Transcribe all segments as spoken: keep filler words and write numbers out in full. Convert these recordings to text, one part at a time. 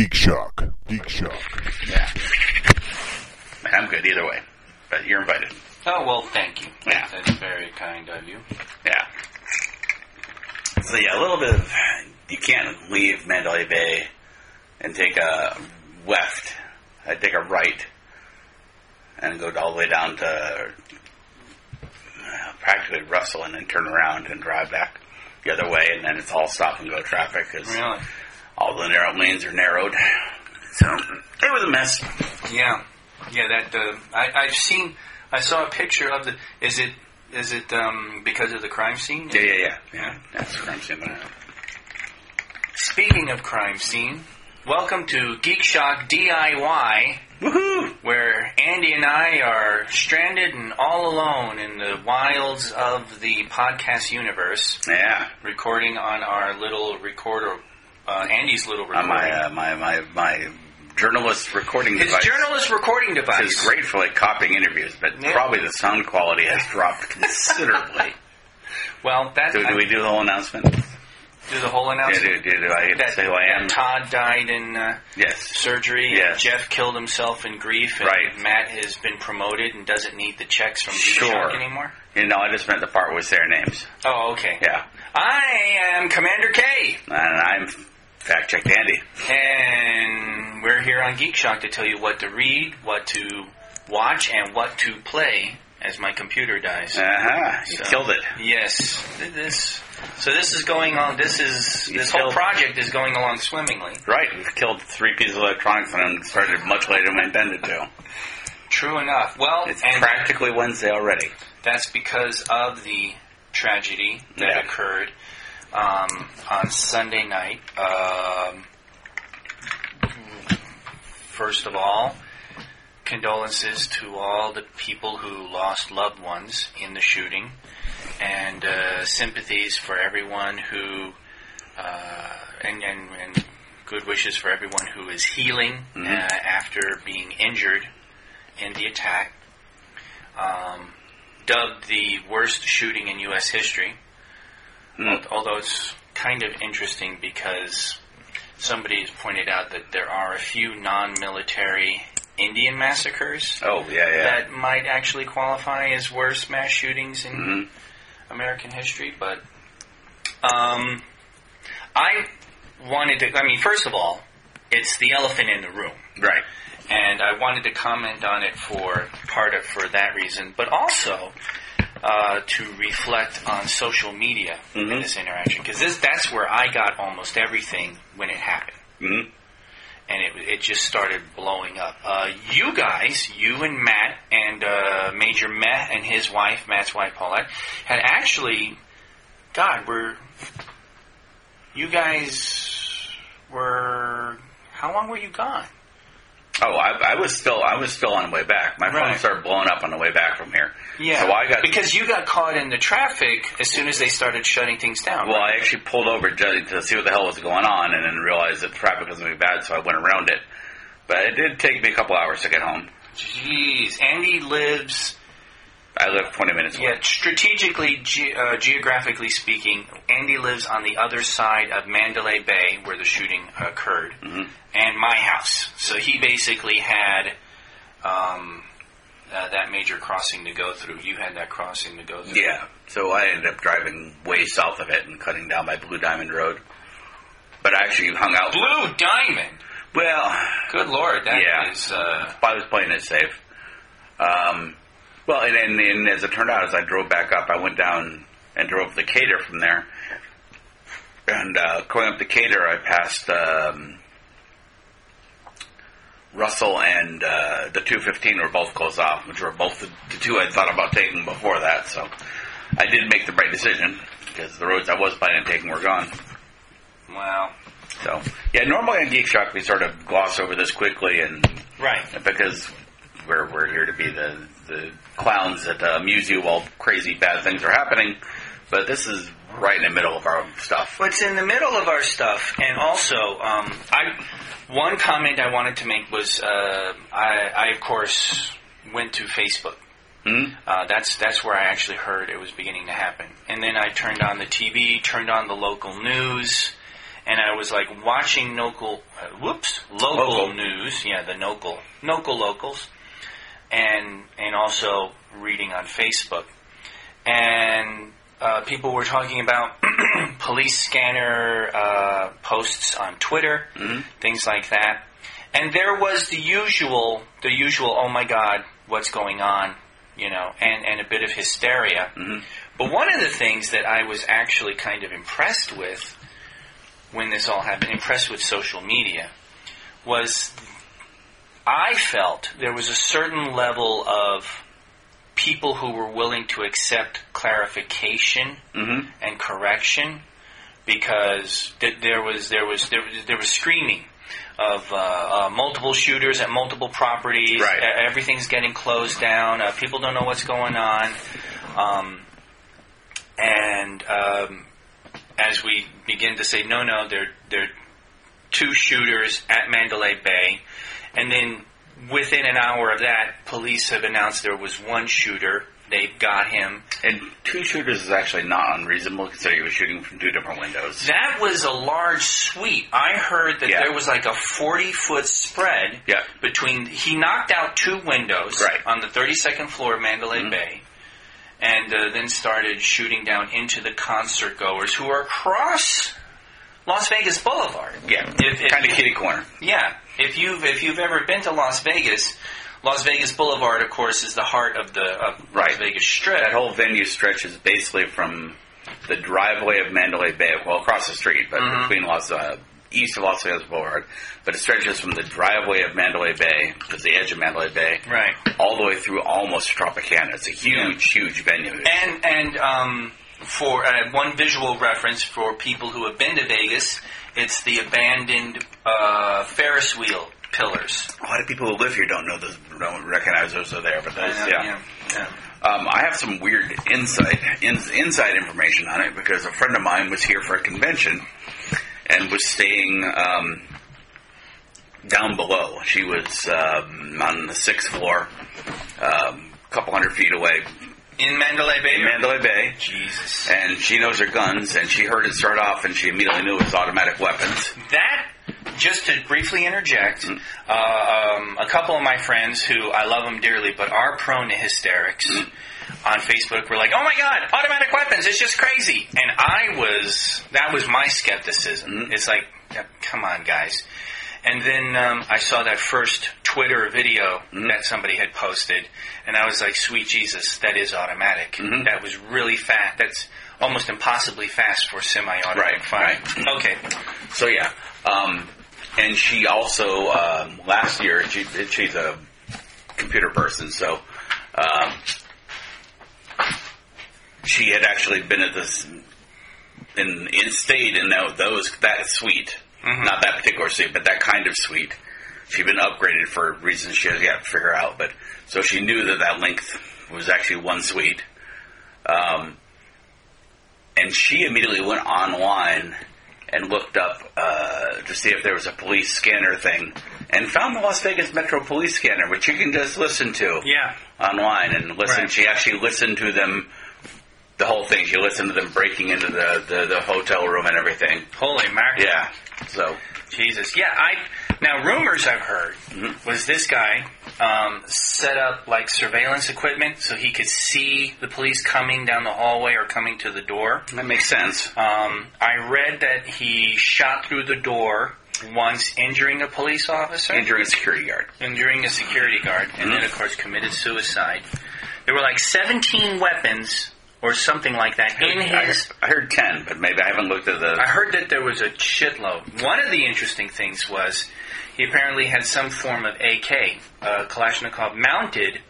Geek Shock. Geek Shock. Yeah. And I'm good either way. But you're invited. Oh, well, thank you. Yeah. That's very kind of you. Yeah. So, yeah, a little bit of... You can't leave Mandalay Bay and take a left. I take a right and go all the way down to uh, practically Russell and then turn around and drive back the other way. And then it's all stop-and-go traffic because really? all the narrow lanes are narrowed. So, it was a mess. Yeah. Yeah, that... Uh, I, I've seen... I saw a picture of the... Is it... Is it um, because of the crime scene? Yeah, yeah, yeah. Yeah, that's the crime scene. Speaking of crime scene, welcome to Geek Shock D I Y. Woohoo! Where Andy and I are stranded and all alone in the wilds of the podcast universe. Yeah. Recording on our little recorder, uh, Andy's little recorder. Uh, my, uh, my, my, my... journalist recording his device. His journalist recording device. He's great for, like, copying interviews, but yeah. probably the sound quality has dropped considerably. Well, that's... Do, do we do the whole announcement? Do the whole announcement? Yeah, do, do, do I that, say who I am? Todd died in uh, yes. surgery. Yes. Jeff killed himself in grief. And right. Matt has been promoted and doesn't need the checks from Sure. anymore? You know, I just meant the part with their names. Oh, okay. Yeah. I am Commander K. And I'm... Fact checked Andy. And we're here on Geek Shock to tell you what to read, what to watch, and what to play as my computer dies. Uh-huh. So, you killed it. Yes. This. So this is going on, this is, you this killed, whole project is going along swimmingly. Right. We killed three pieces of electronics and started much later than I intended to. True enough. Well, it's and practically Wednesday already. That's because of the tragedy that yeah. occurred. Um, on Sunday night, um, first of all, condolences to all the people who lost loved ones in the shooting, and uh, sympathies for everyone who, uh, and, and, and good wishes for everyone who is healing mm-hmm. uh, after being injured in the attack. Um, dubbed the worst shooting in U S history. Mm. Although it's kind of interesting because somebody has pointed out that there are a few non-military Indian massacres oh, yeah, yeah. that might actually qualify as worst mass shootings in mm-hmm. American history. But um, I wanted to, I mean, first of all, it's the elephant in the room. Right. And I wanted to comment on it for part of, for that reason, but also... Uh, to reflect on social media in mm-hmm. this interaction, because that's where I got almost everything when it happened. Mm-hmm. And it it just started blowing up. Uh, you guys, you and Matt, and uh, Major Matt and his wife, Matt's wife, Paulette, had actually, God, were, you guys were, how long were you gone? Oh, I, I was still I was still on the way back. My right. phone started blowing up on the way back from here. Yeah, so I got, because you got caught in the traffic as soon as they started shutting things down. Well, right? I actually pulled over to see what the hell was going on and then realized that the traffic was going to be bad, so I went around it. But it did take me a couple hours to get home. Jeez. Andy lives... I live twenty minutes away. Yeah, strategically, ge- uh, geographically speaking, Andy lives on the other side of Mandalay Bay, where the shooting occurred, mm-hmm. and my house. So he basically had um, uh, that major crossing to go through. You had that crossing to go through. Yeah, so I ended up driving way south of it and cutting down by Blue Diamond Road. But I actually hung out... Blue Diamond? Well... Good Lord, that yeah, is... Uh, I was playing it safe. Um... Well, and, and, and as it turned out, as I drove back up, I went down and drove the Cater from there. And uh, going up the Cater, I passed um, Russell and uh, the two fifteen were both closed off, which were both the, the two I'd thought about taking before that. So I did make the right decision, because the roads I was planning on taking were gone. Wow. So, yeah, normally on Geek Shock, we sort of gloss over this quickly. and Right. Because... We're, we're here to be the, the clowns that uh, amuse you while crazy bad things are happening. But this is right in the middle of our stuff. Well, it's in the middle of our stuff. And also, um, I one comment I wanted to make was uh, I, I, of course, went to Facebook. Mm-hmm. Uh, that's, that's where I actually heard it was beginning to happen. And then I turned on the T V, turned on the local news, and I was like watching local, uh, whoops, local, local news, yeah, the local, local locals, and and also reading on Facebook, and uh, people were talking about police scanner uh, posts on Twitter, mm-hmm. things like that, and there was the usual, the usual, oh my God, what's going on, you know, and and a bit of hysteria. Mm-hmm. But one of the things that I was actually kind of impressed with when this all happened, impressed with social media, was I felt there was a certain level of people who were willing to accept clarification mm-hmm. and correction, because th- there was there was there was, there was screaming of uh, uh, multiple shooters at multiple properties, right. uh, everything's getting closed down, uh, people don't know what's going on. Um, And um, as we begin to say, no, no, there, there are two shooters at Mandalay Bay. And then within an hour of that, police have announced there was one shooter. They've got him. And two shooters is actually not unreasonable, considering he was shooting from two different windows. That was a large sweep. I heard that yeah. there was like a forty-foot spread yeah. between... He knocked out two windows right. on the thirty-second floor of Mandalay mm-hmm. Bay. And uh, then started shooting down into the concert goers who are across Las Vegas Boulevard. Yeah, if, if, kind of kitty corner. Yeah, if you've if you've ever been to Las Vegas, Las Vegas Boulevard, of course, is the heart of the of right. Las Vegas Strip. That whole venue stretches basically from the driveway of Mandalay Bay, well, across the street, but mm-hmm. between Las uh, east of Las Vegas Boulevard, but it stretches from the driveway of Mandalay Bay, because the edge of Mandalay Bay, right, all the way through almost Tropicana. It's a huge, yeah. huge venue. And and um, for uh, one visual reference for people who have been to Vegas, it's the abandoned uh, Ferris wheel pillars. A lot of people who live here don't know those, don't recognize those are there, but those, know, yeah. yeah, yeah. Um, I have some weird inside in, inside information on it, because a friend of mine was here for a convention. And was staying um, down below. She was um, on the sixth floor, um, a couple hundred feet away. In Mandalay Bay? In Mandalay Bay. Jesus. And she knows her guns, and she heard it start off, and she immediately knew it was automatic weapons. That, just to briefly interject, mm. uh, um, a couple of my friends who, I love them dearly, but are prone to hysterics, mm. on Facebook, we're like, oh my God, automatic weapons, it's just crazy. And I was, that was my skepticism. Mm-hmm. It's like, come on, guys. And then um, I saw that first Twitter video mm-hmm. that somebody had posted, and I was like, sweet Jesus, that is automatic. Mm-hmm. That was really fast. That's almost impossibly fast for semi-automatic fire. Right, right. Okay. So, yeah. Um, and she also, uh, last year, she, she's a computer person, so... Um, she had actually been at this, in, in stayed in those, that suite, mm-hmm. not that particular suite, but that kind of suite. She'd been upgraded for reasons she had yet to figure out, but so she knew that that length was actually one suite. Um, and she immediately went online and looked up uh, to see if there was a police scanner thing, and found the Las Vegas Metro Police Scanner, which you can just listen to yeah. online and listen. Right. She actually listened to them. The whole thing. She listened to them breaking into the, the, the hotel room and everything. Holy mackerel. Yeah. So. Jesus. Yeah. I now rumors I've heard mm-hmm. was this guy um, set up like surveillance equipment so he could see the police coming down the hallway or coming to the door. That makes sense. Um, I read that he shot through the door once, injuring a police officer, injuring a security guard, injuring a security guard, mm-hmm. and then of course committed suicide. There were like seventeen weapons. Or something like that. In I, his, I heard ten, but maybe I haven't looked at the... I heard that there was a shitload. One of the interesting things was he apparently had some form of A K, uh, Kalashnikov, mounted,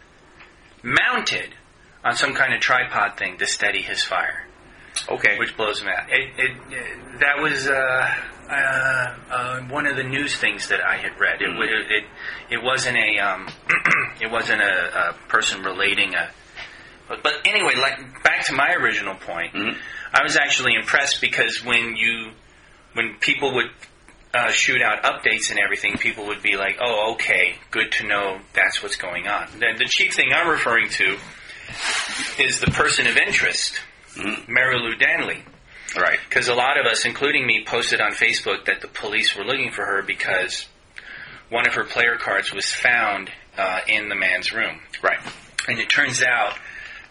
mounted on some kind of tripod thing to steady his fire. Okay. Which blows him out. It, it, it, that was uh, uh, uh, one of the news things that I had read. It mm-hmm. it, it, it wasn't a um, it wasn't a, a person relating a... But anyway, like back to my original point, mm-hmm. I was actually impressed because when you, when people would uh, shoot out updates and everything, people would be like, "Oh, okay, good to know that's what's going on." The, the chief thing I'm referring to is the person of interest, mm-hmm. Marilou Danley, Right. Because a lot of us, including me, posted on Facebook that the police were looking for her because one of her player cards was found uh, in the man's room. Right. And it turns out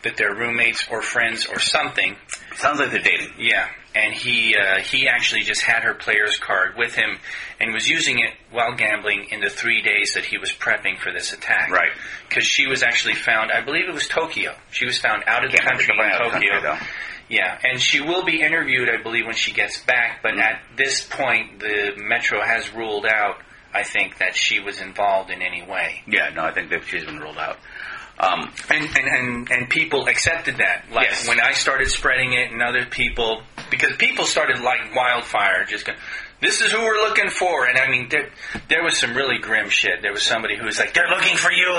that they're roommates or friends or something. Sounds like they're dating. Yeah. And he uh, he actually just had her player's card with him and was using it while gambling in the three days that he was prepping for this attack. Right. Because she was actually found, I believe it was Tokyo. She was found out of the country in Tokyo. Yeah, and she will be interviewed, I believe, when she gets back. But mm-hmm. at this point, the Metro has ruled out, I think, that she was involved in any way. Yeah, no, I think that she's been ruled out. Um, and, and, and, and people accepted that. Like yes. When I started spreading it and other people, because people started like wildfire, just going, this is who we're looking for. And I mean, there, there was some really grim shit. There was somebody who was like, they're looking for you,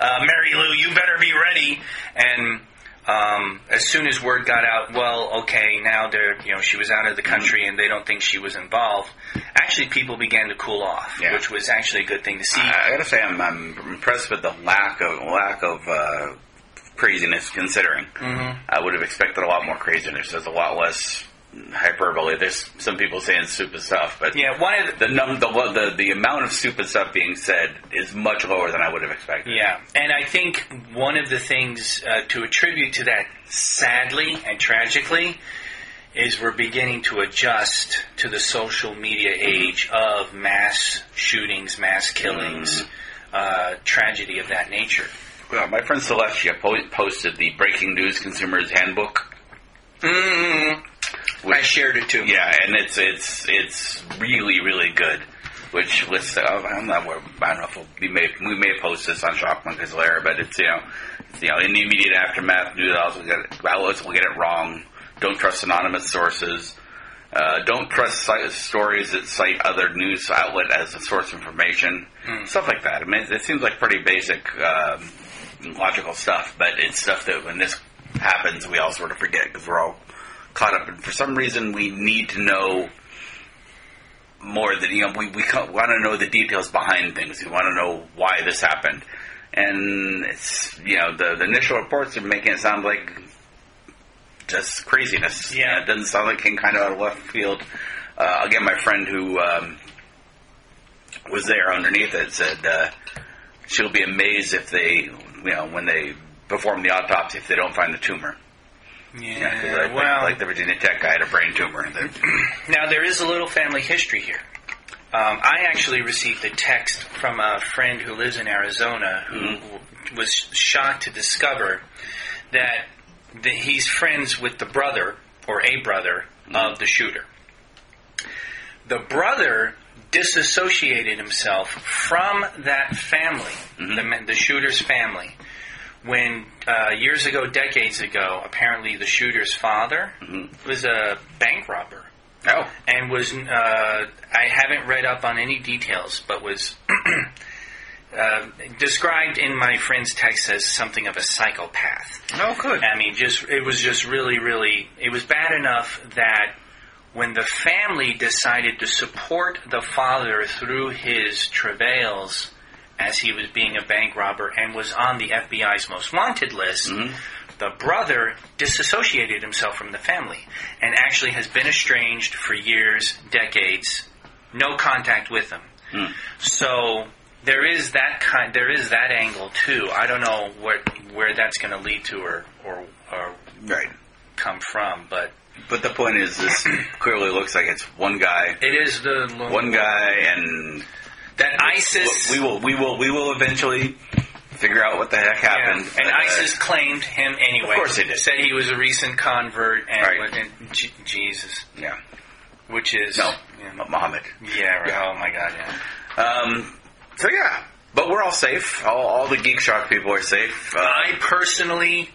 uh, Marilou, you better be ready. And um, as soon as word got out, well, okay, now they're, you know, she was out of the country mm-hmm. and they don't think she was involved. Actually, people began to cool off, yeah. which was actually a good thing to see. I, I gotta say, I'm, I'm impressed with the lack of lack of uh, craziness. Considering, mm-hmm. I would have expected a lot more craziness. There's a lot less hyperbole. There's some people saying stupid stuff, but yeah, one of the the, num- the the the amount of stupid stuff being said is much lower than I would have expected. Yeah, and I think one of the things uh, to attribute to that, sadly and tragically, is we're beginning to adjust to the social media age of mass shootings, mass killings, mm. uh, tragedy of that nature. Well, my friend Celestia po- posted the Breaking News Consumers handbook. Mm. Which, I shared it too. Yeah, and it's it's it's really really good. Which lists uh, I'm not I don't know if we'll, we may we may post this on Shockmonger's Lair, but it's you know it's, you know in the immediate aftermath news outlets will get it wrong. Don't trust anonymous sources. Uh, don't trust stories that cite other news outlet as a source of information. Mm. Stuff like that. I mean, it seems like pretty basic, uh, logical stuff, but it's stuff that when this happens, we all sort of forget because we're all caught up. And for some reason, we need to know more than, you know, we, we want to know the details behind things. We want to know why this happened. And it's, you know, the, the initial reports are making it sound like just craziness. Yeah. You know, it doesn't sound like it came kind of out of left field. Uh, again, my friend who um, was there underneath it said uh, she'll be amazed if they, you know, when they perform the autopsy, if they don't find the tumor. Yeah, yeah I think, well... Like the Virginia Tech guy had a brain tumor. Now, there is a little family history here. Um, I actually received a text from a friend who lives in Arizona who mm-hmm. was shocked to discover that The, he's friends with the brother, or a brother, of the shooter. The brother disassociated himself from that family, mm-hmm. the, the shooter's family, when uh, years ago, decades ago, apparently the shooter's father mm-hmm. was a bank robber. Oh. And was, uh, I haven't read up on any details, but was... Uh, described in my friend's text as something of a psychopath. Oh, good. I mean, just it was just really, really... It was bad enough that when the family decided to support the father through his travails as he was being a bank robber and was on the F B I's most wanted list, mm-hmm. the brother disassociated himself from the family and actually has been estranged for years, decades, no contact with them. Mm. So... There is that kind. There is that angle too. I don't know what where that's going to lead to or or, or right. come from, but but the point is, this clearly looks like it's one guy. It is the one, one guy, and that ISIS. We will we will we will eventually figure out what the heck happened. Yeah. And uh, ISIS claimed him anyway. Of course they did. Said he was a recent convert and, right. and G- Jesus. Yeah, which is no yeah. Muhammad. Yeah, right. yeah. Oh my God. Yeah. Um. So yeah, but we're all safe. All, all the Geek Shock people are safe. Uh, I personally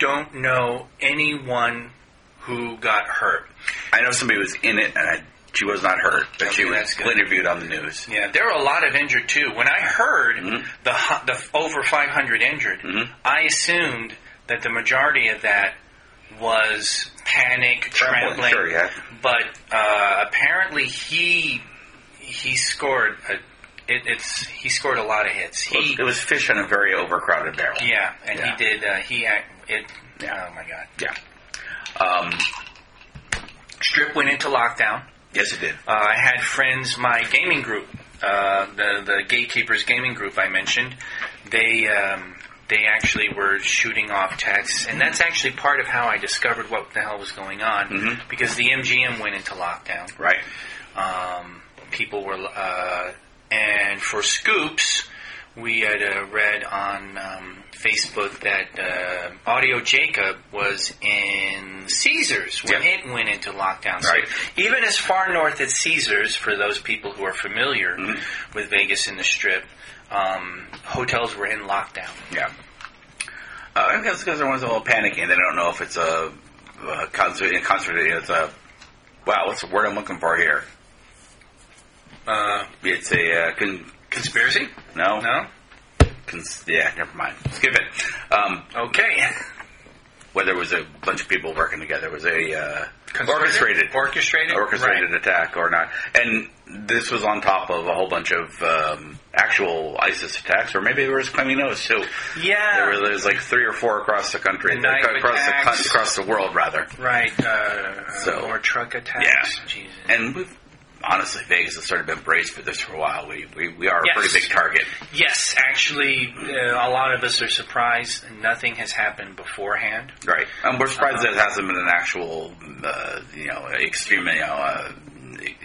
don't know anyone who got hurt. I know somebody was in it, and I, she was not hurt, but okay, she was interviewed on the news. Yeah, there were a lot of injured too. When I heard mm-hmm. the the over five hundred injured, mm-hmm. I assumed that the majority of that was panic, trembling. trembling. Sure, yeah. But uh, apparently he he scored a. It, it's he scored a lot of hits. He, it was fish on a very overcrowded barrel. Yeah, and yeah. he did. Uh, he it. Yeah. Oh my God. Yeah. Um, Strip went into lockdown. Yes, it did. Uh, I had friends, my gaming group, uh, the the Gatekeepers gaming group I mentioned, they um, they actually were shooting off texts, and that's actually part of how I discovered what the hell was going on, mm-hmm. because the M G M went into lockdown. Right. Um, people were, uh, and for scoops, we had uh, read on um, Facebook that uh, Audio Jacob was in Caesars when yeah. it went into lockdown. Right. So even as far north as Caesars, for those people who are familiar mm-hmm. with Vegas and the Strip, um, hotels were in lockdown. Yeah. Uh, I think that's because everyone's a little panicking. They don't know if it's a, a concert. It's a wow. What's the word I'm looking for here? Uh, it's a uh, con- conspiracy. No. No. Cons- yeah. Never mind. Skip it. Um, okay. Whether it was a bunch of people working together, was a uh, orchestrated, orchestrated, orchestrated right. attack or not, and this was on top of a whole bunch of um, actual ISIS attacks, or maybe there was claiming those too. Yeah, there was, there was like three or four across the country, the uh, across the across the world rather. Right. Uh, so or truck attacks. Yeah, Jesus. And we've. Honestly, Vegas has sort of been braced for this for a while. We we, we are yes. a pretty big target. Yes, actually, uh, a lot of us are surprised nothing has happened beforehand. Right, and um, we're surprised um, that it hasn't been an actual, uh, you know, extreme, you know, uh,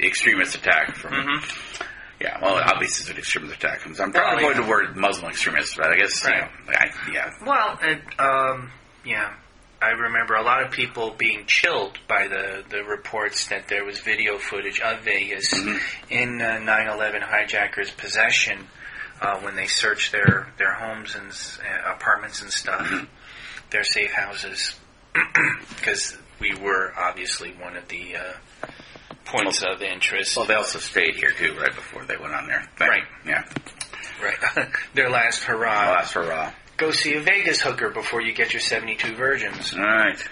extremist attack from. Mm-hmm. Yeah, well, obviously it's an extremist attack. I'm probably well, going yeah. to word Muslim extremists, but I guess right. you know, I, yeah. Well, it, um, yeah. I remember a lot of people being chilled by the, the reports that there was video footage of Vegas mm-hmm. in uh, nine eleven hijackers' possession uh, when they searched their, their homes and uh, apartments and stuff, mm-hmm. their safe houses, because we were obviously one of the uh, points well, of interest. Well, they also stayed here, too, right before they went on there. Right. Yeah. Right. Their last hurrah. Their last hurrah. Go see a Vegas hooker before you get your seventy-two virgins. All right.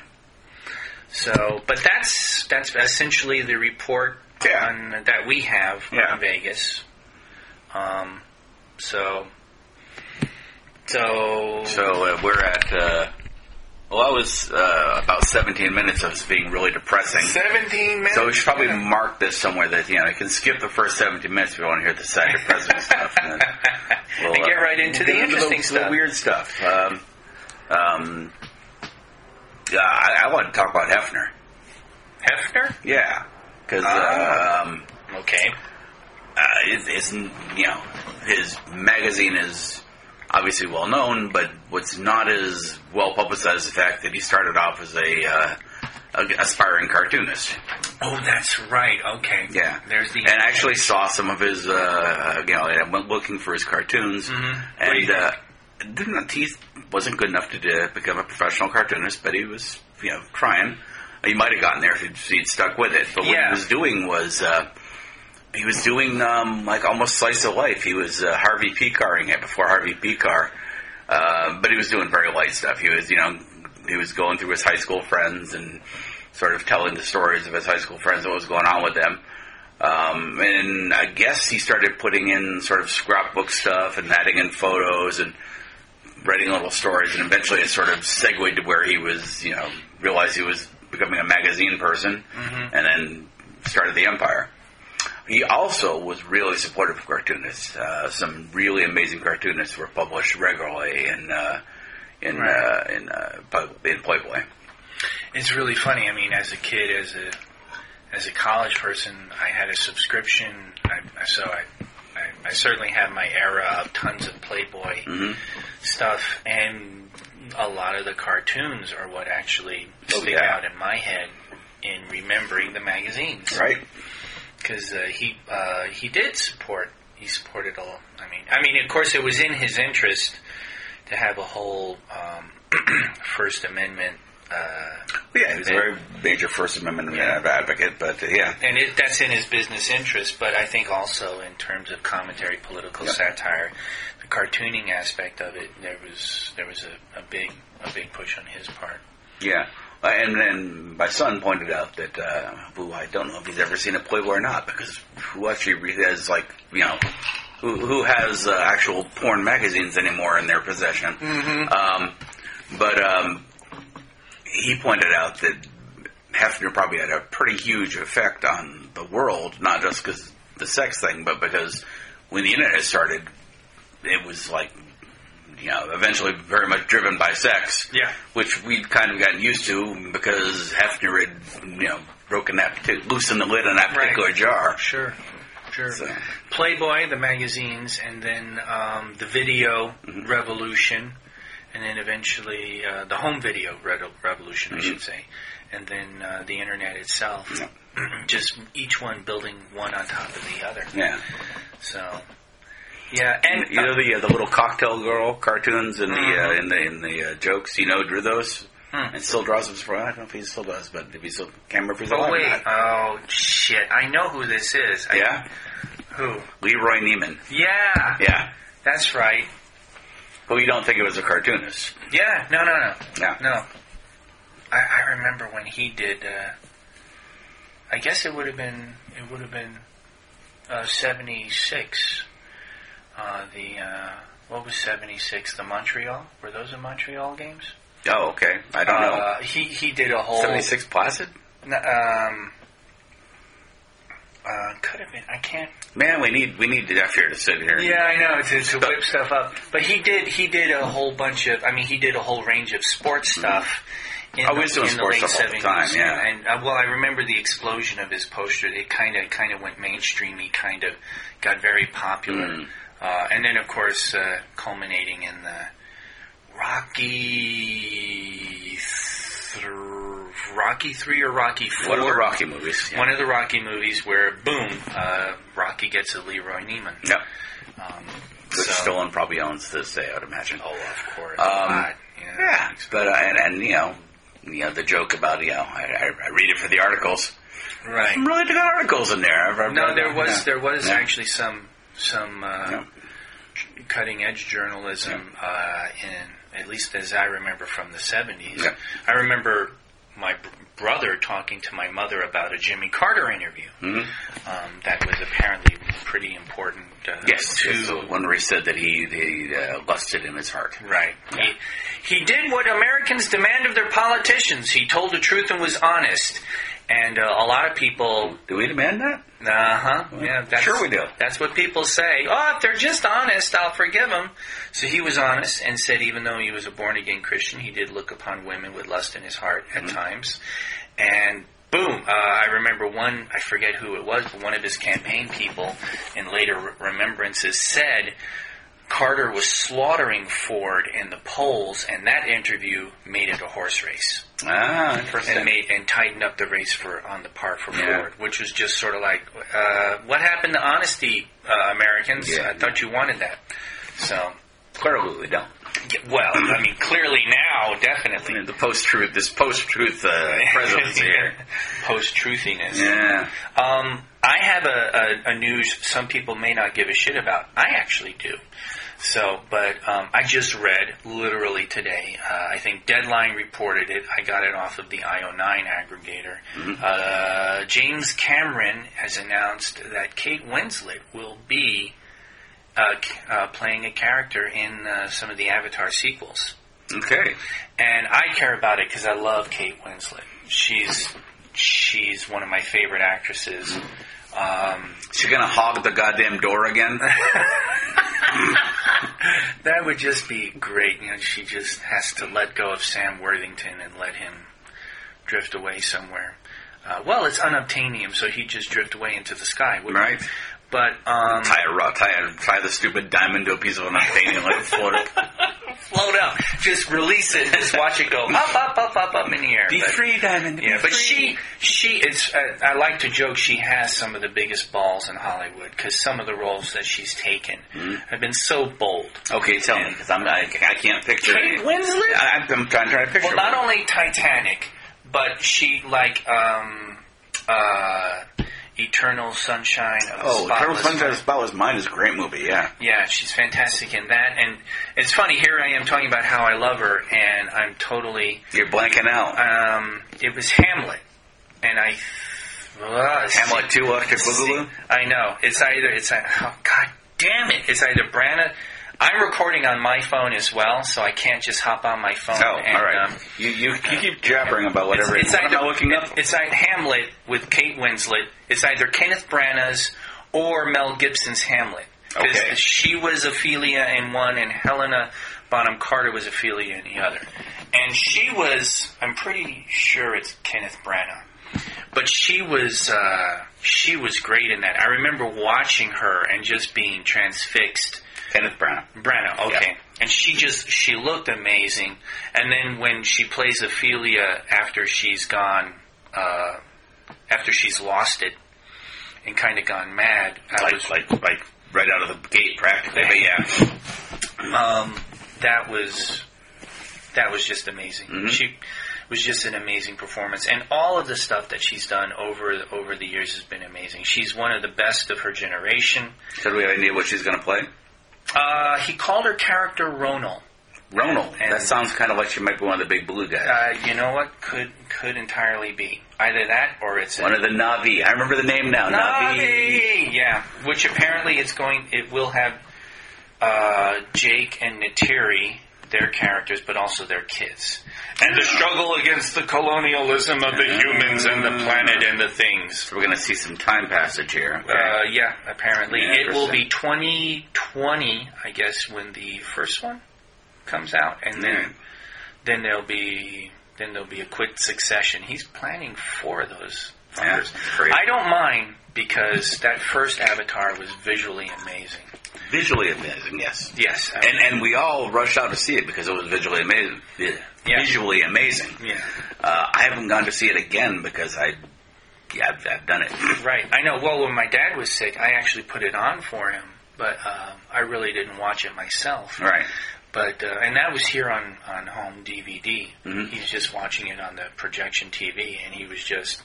So, but that's that's essentially the report yeah. on, that we have yeah. on Vegas. Um, so, so so uh, we're at. Uh, well, that was uh, about seventeen minutes of us being really depressing. Seventeen minutes. So we should probably yeah. mark this somewhere that you know you can skip the first seventeen minutes if you want to hear the sad depressing stuff. And then, We'll, and get right into uh, the interesting the, stuff. The weird stuff. Um, um, uh, I, I want to talk about Hefner. Hefner? Yeah. Because, uh, um, okay. Uh, it, it's, you know, his magazine is obviously well known, but what's not as well publicized is the fact that he started off as a, uh, a aspiring cartoonist. Oh, that's right. Okay. Yeah. There's the and I actually saw some of his, uh, you know, I went looking for his cartoons. Mm-hmm. And uh, didn't, he wasn't good enough to do, become a professional cartoonist, but he was, you know, trying. He might have gotten there if he'd, he'd stuck with it. But what yeah. he was doing was, uh, he was doing, um, like, almost slice of life. He was uh, Harvey P-carring it before Harvey P-car. Uh, but he was doing very light stuff. He was, you know, he was going through his high school friends and sort of telling the stories of his high school friends and what was going on with them. Um, and I guess he started putting in sort of scrapbook stuff and adding in photos and writing little stories, and eventually it sort of segued to where he was, you know, realized he was becoming a magazine person mm-hmm. and then started the Empire. He also was really supportive of cartoonists. Uh, some really amazing cartoonists were published regularly in, uh, in, right. uh, in, uh, in Playboy. It's really funny. I mean, as a kid, as a as a college person, I had a subscription, I, I, so I, I I certainly had my era of tons of Playboy mm-hmm. stuff, and a lot of the cartoons are what actually oh, stick yeah. out in my head in remembering the magazines, right? Because uh, he uh, he did support he supported all. I mean, I mean, of course, it was in his interest to have a whole um, First Amendment. Uh, yeah, he's a very major First Amendment yeah. advocate, but uh, yeah. And it, that's in his business interest, but I think also in terms of commentary, political yep. satire, the cartooning aspect of it, there was there was a, a big a big push on his part. Yeah, uh, and then my son pointed out that, uh, who I don't know if he's ever seen a Playboy or not, because who actually has, like, you know, who, who has uh, actual porn magazines anymore in their possession? Mm-hmm. Um, but, um... He pointed out that Hefner probably had a pretty huge effect on the world, not just because the sex thing, but because when the internet started, it was like, you know, eventually very much driven by sex. Yeah. Which we'd kind of gotten used to because Hefner had, you know, broken that, loosened the lid on that particular right. jar. Sure. Sure. So. Playboy, the magazines, and then um, the video mm-hmm. revolution, and then eventually uh, the home video re- revolution, mm-hmm. I should say, and then uh, the internet itself. Yeah. Just each one building one on top of the other. Yeah. So. Yeah, and you know the uh, the little cocktail girl cartoons and the mm-hmm. uh, in the in the uh, jokes. You know, drew those mm. and still draws them. For, I don't know if he still does, but if he still can't remember if he's alive. Oh wait! Or not. Oh shit! I know who this is. Yeah. I, who? Leroy Neiman. Yeah. Yeah. That's right. Well, you don't think it was a cartoonist? Yeah. No. No. No. Yeah. No. I, I remember when he did. Uh, I guess it would have been it would have been uh, seventy-six. Uh, the, uh, what was seventy-six, the Montreal? Were those the Montreal games? Oh, okay. I don't know. Uh, he, he did a whole... seventy-six Placid? Um... Uh, could have been. I can't... Man, we need we need Jeff here to sit here. Yeah, I know, to, to whip stuff up. But he did he did a whole bunch of... I mean, he did a whole range of sports stuff. Mm-hmm. In I the, was doing in sports the stuff all the time, yeah. And, and, well, I remember the explosion of his poster. It kind of kind of went mainstream. He kind of got very popular. Mm. Uh, and then, of course, uh, culminating in the Rocky, th- Rocky three or Rocky four. One of the Rocky movies. Yeah. One of the Rocky movies where, boom, uh, Rocky gets a Leroy Neiman. Yep. Um, Which so. Stolen probably owns to this day, I'd imagine. Oh, of course. Um, uh, yeah, yeah. But uh, and, and you know, you know the joke about you know I, I read it for the articles. Right. Some really good articles in there. I've, I've no, there was yeah. there was yeah. actually some. Some uh, no. cutting-edge journalism, yeah. uh, in at least as I remember from the seventies. Yeah. I remember my b- brother talking to my mother about a Jimmy Carter interview. Mm-hmm. Um, that was apparently pretty important. Uh, yes, to yes, the one where he said that he, he uh, lusted in his heart. Right. Yeah. He, he did what Americans demand of their politicians. He told the truth and was honest. And uh, a lot of people... Do we demand that? Uh-huh. Well, yeah, that's, sure we do. That's what people say. Oh, if they're just honest, I'll forgive them. So he was honest and said even though he was a born-again Christian, he did look upon women with lust in his heart at mm-hmm. times. And boom, uh, I remember one, I forget who it was, but one of his campaign people in later re- remembrances said... Carter was slaughtering Ford in the polls, and that interview made it a horse race. Ah, interesting. And, made, and tightened up the race for on the par for yeah. Ford, which was just sort of like, uh, what happened to honesty, uh, Americans? Yeah, I yeah. thought you wanted that. So clearly we don't. Well, I mean, clearly now, definitely. I mean, the post-truth, this post-truth uh, presence here. Post-truthiness. Yeah. Um, I have a, a, a news some people may not give a shit about. I actually do. So, but um, I just read, literally today, uh, I think Deadline reported it. I got it off of the I O nine aggregator. Mm-hmm. Uh, James Cameron has announced that Kate Winslet will be... Uh, uh, playing a character in uh, some of the Avatar sequels. Okay. And I care about it because I love Kate Winslet. She's she's one of my favorite actresses. Um, She's going to hog the goddamn door again? That would just be great. You know, she just has to let go of Sam Worthington and let him drift away somewhere. Uh, well, it's unobtainium, so he'd just drift away into the sky, wouldn't right. he? But, um... Tie, a rock, tie, a, tie the stupid diamond to a piece of an obtainium and let it float up. Float up. Just release it and just watch it go up, up, up, up, up in the air. Be but, free, diamond. Yeah, but free. she, she is... I, I like to joke she has some of the biggest balls in Hollywood because some of the roles that she's taken mm-hmm. have been so bold. Okay, tell and, me, because I'm I, I can't picture... Kate Winslet? I, I'm trying, trying to picture Well, not one. Only Titanic, but she, like, um... Uh... Eternal Sunshine of the Spotless Mind. Oh, Eternal Sunshine of the Spotless Mind is a great movie, yeah. Yeah, she's fantastic in that. And it's funny, here I am talking about how I love her, and I'm totally... You're blanking out. Um, it was Hamlet, and I... Uh, Hamlet see, two, After Boogaloo? I know. It's either... It's, oh, God damn it. It's either Branagh... I'm recording on my phone as well, so I can't just hop on my phone. Oh, and, all right. Um, you you, you uh, keep jabbering about whatever it's, it's what either, am I looking up? It's like Hamlet with Kate Winslet. It's either Kenneth Branagh's or Mel Gibson's Hamlet. Because okay. She was Ophelia in one, and Helena Bonham Carter was Ophelia in the other. And she was, I'm pretty sure it's Kenneth Branagh. But she was uh, she was great in that. I remember watching her and just being transfixed. Kenneth Branagh. Branagh, okay. Yeah. And she just, she looked amazing. And then when she plays Ophelia after she's gone, uh, after she's lost it and kind of gone mad. Like, was, like, like right out of the gate practically. But yeah. Um, that was, that was just amazing. Mm-hmm. She... It was just an amazing performance, and all of the stuff that she's done over over the years has been amazing. She's one of the best of her generation. So do we have any idea what she's going to play? Uh, he called her character Ronal. Ronal. And, and that sounds kind of like she might be one of the big blue guys. Uh, you know what? Could could entirely be either that or it's one a, of the Na'vi. I remember the name now. Na'vi. Na'vi. Yeah, which apparently it's going. It will have uh, Jake and Natiri. Their characters, but also their kids. And the struggle against the colonialism of the humans and the planet and the things. So we're going to see some time passage here. Okay. Uh, yeah, apparently. It will be twenty twenty, I guess, when the first one comes out. And then mm. then there'll be then there'll be a quick succession. He's planning four of those. Yeah, I don't mind, because that first Avatar was visually amazing. Visually amazing, yes. Yes. I mean, and and we all rushed out to see it because it was visually amazing. Yeah. Yeah. Visually amazing. Yeah. Uh, I haven't gone to see it again because I, yeah, I've, I've done it. Right. I know. Well, when my dad was sick, I actually put it on for him, but uh, I really didn't watch it myself. Right. But uh, and that was here on, on home D V D. Mm-hmm. He was just watching it on the projection T V, and he was just...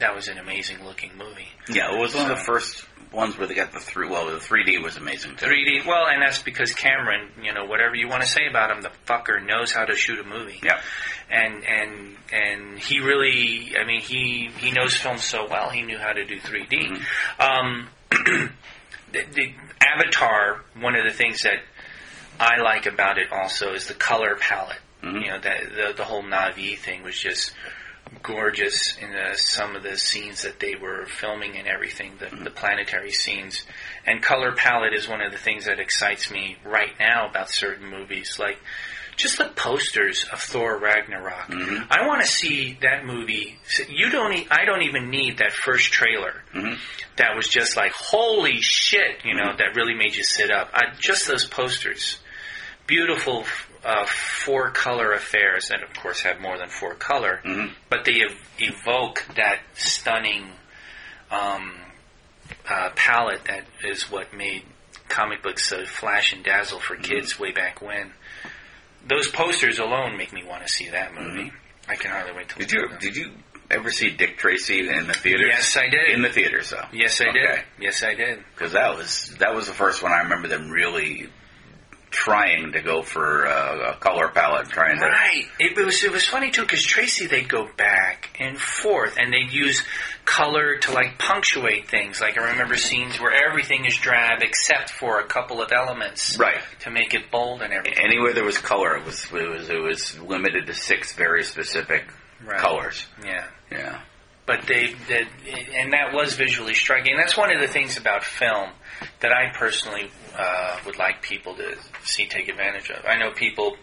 That was an amazing-looking movie. Yeah, it was one of the first ones where they got the three. Well, the three D was amazing, too. three D, well, and that's because Cameron, you know, whatever you want to say about him, the fucker knows how to shoot a movie. Yeah. And and and he really, I mean, he, he knows film so well, he knew how to do three D. Mm-hmm. Um, the, the Avatar, one of the things that I like about it also is the color palette. Mm-hmm. You know, the, the, the whole Na'vi thing was just... gorgeous in uh, some of the scenes that they were filming and everything, the, mm-hmm. the planetary scenes. And color palette is one of the things that excites me right now about certain movies, like just the posters of Thor Ragnarok. Mm-hmm. I want to see that movie. You don't. E- I don't even need that first trailer. Mm-hmm. That was just like, holy shit, you know, mm-hmm. that really made you sit up. I, just those posters. Beautiful uh, four-color affairs, and of course have more than four color, mm-hmm. but they ev- evoke that stunning um, uh, palette that is what made comic books so flash and dazzle for kids mm-hmm. way back when. Those posters alone make me want to see that movie. Mm-hmm. I can hardly wait to look at them. Did you ever see Dick Tracy in the theaters? Yes, I did. In the theaters, though. Yes, I okay. did. Yes, I did. Because that was that was the first one I remember them really... trying to go for uh, a color palette, trying to right. It, it was it was funny too because Tracy, they'd go back and forth, and they'd use color to like punctuate things. Like I remember scenes where everything is drab except for a couple of elements, right, to make it bold and everything. Anywhere there was color, it was it was it was limited to six very specific right. colors. Yeah, yeah. But they, they and that was visually striking. That's one of the things about film that I personally uh, would like people to see take advantage of. I know people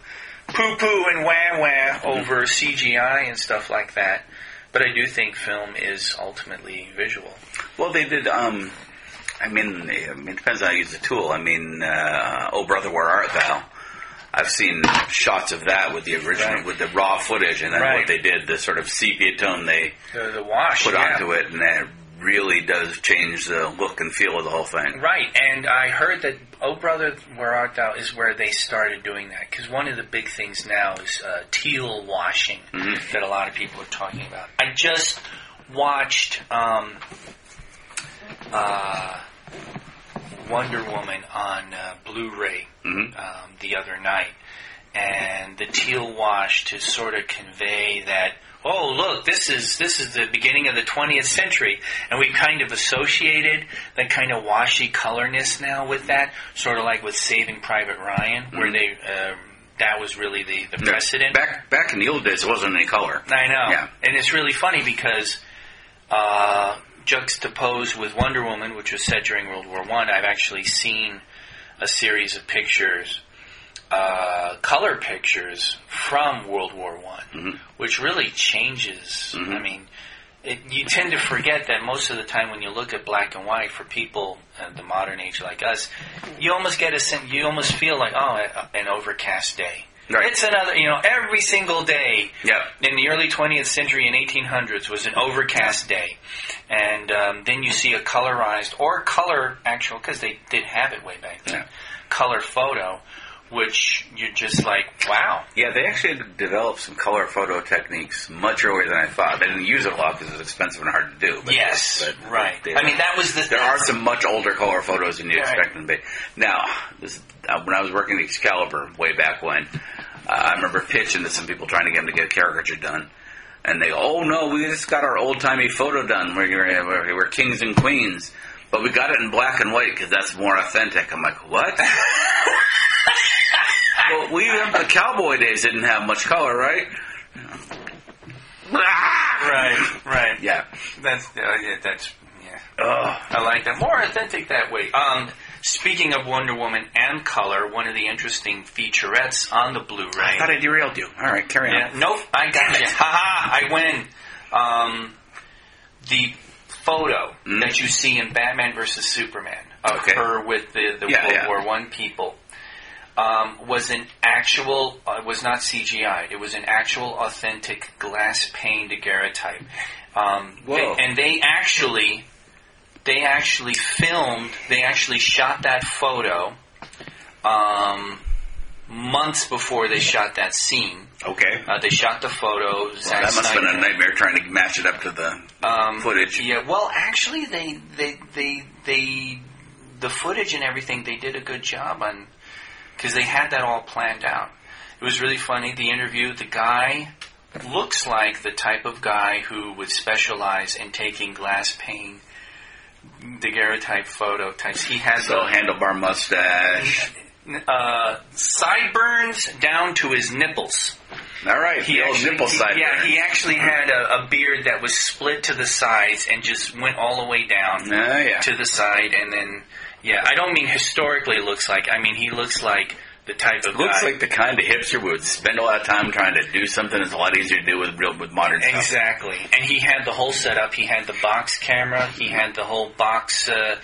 poo-poo and wah-wah over C G I and stuff like that, but I do think film is ultimately visual. Well, they did, um, I mean, it depends on how you use the tool. I mean, uh, Oh Brother, Where Art Thou? I've seen shots of that with the original, right. with the raw footage, and then right. what they did, the sort of sepia tone they the, the wash, put yeah. onto it, and that really does change the look and feel of the whole thing. Right, and I heard that Oh Brother, Where Art Thou is where they started doing that, because one of the big things now is uh, teal washing mm-hmm. that a lot of people are talking about. I just watched um, uh, Wonder Woman on uh, Blu-ray mm-hmm. um, the other night, and the teal wash to sort of convey that, oh, look, this is this is the beginning of the twentieth century. And we've kind of associated that kind of washy colorness now with that, sort of like with Saving Private Ryan, mm-hmm. where they uh, that was really the, the precedent. Back back in the old days, it wasn't any color. I know. Yeah. And it's really funny because uh, juxtaposed with Wonder Woman, which was set during World War One, I've actually seen a series of pictures, Uh, color pictures from World War One, mm-hmm. which really changes. Mm-hmm. I mean, it, you tend to forget that most of the time when you look at black and white for people in the modern age like us, you almost get a you almost feel like oh, an overcast day. Right. It's another, you know, every single day yep. in the early twentieth century and eighteen hundreds was an overcast day. And um, then you see a colorized or color actual, because they did have it way back then, yeah. color photo, which you're just like, wow. Yeah, they actually developed some color photo techniques much earlier than I thought. They didn't use it a lot because it was expensive and hard to do. But yes, but right. They, I mean, that was the... There are some much older color photos than you right. expect them to be. Now, this, uh, when I was working at Excalibur way back when, uh, I remember pitching to some people trying to get them to get a caricature done. And they go, oh, no, we just got our old-timey photo done. We're, we're, we're kings and queens. But we got it in black and white because that's more authentic. I'm like, what? Well, we remember the cowboy days didn't have much color, right? Right, right. Yeah. That's, uh, yeah, that's, yeah. Ugh. I like that. More authentic that way. Um, speaking of Wonder Woman and color, one of the interesting featurettes on the Blu-ray. I thought I derailed you. All right, carry yeah. on. Nope, I got it. Ha-ha, I win. Um, the photo mm. that you see in Batman versus Superman of okay. her with the, the yeah, World yeah. War One people. Um, was an actual, uh, was not C G I. It was an actual, authentic glass-paned daguerreotype. Um, Whoa. They, and they actually, they actually filmed, they actually shot that photo um, months before they shot that scene. Okay. Uh, they shot the photo. Well, Zack that must Snyder. Have been a nightmare trying to match it up to the um, footage. Yeah. Well, actually, they, they, they, they, the footage and everything, they did a good job on. Because they had that all planned out. It was really funny. The interview, the guy looks like the type of guy who would specialize in taking glass pane daguerreotype photo types. He has so a handlebar mustache, uh, sideburns down to his nipples. All right, he the old actually, nipple he, sideburns. Yeah, he actually had a, a beard that was split to the sides and just went all the way down uh, yeah. to the side, and then. Yeah, I don't mean historically looks like. I mean, he looks like the type of looks guy. Like the kind of hipster who would spend a lot of time trying to do something that's a lot easier to do with real with modern stuff. Exactly. And he had the whole setup. He had the box camera. He had the whole box. Uh,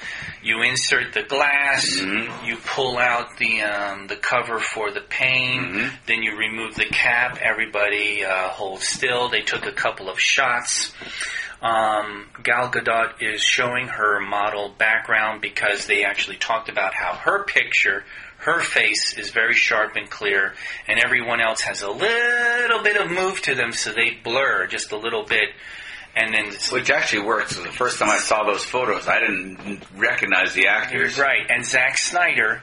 you insert the glass. Mm-hmm. You pull out the um, the cover for the pane. Mm-hmm. Then you remove the cap. Everybody uh, holds still. They took a couple of shots. Um, Gal Gadot is showing her model background because they actually talked about how her picture, her face is very sharp and clear, and everyone else has a little bit of move to them, so they blur just a little bit. And then, which actually works. The first time I saw those photos, I didn't recognize the actors. Right, and Zack Snyder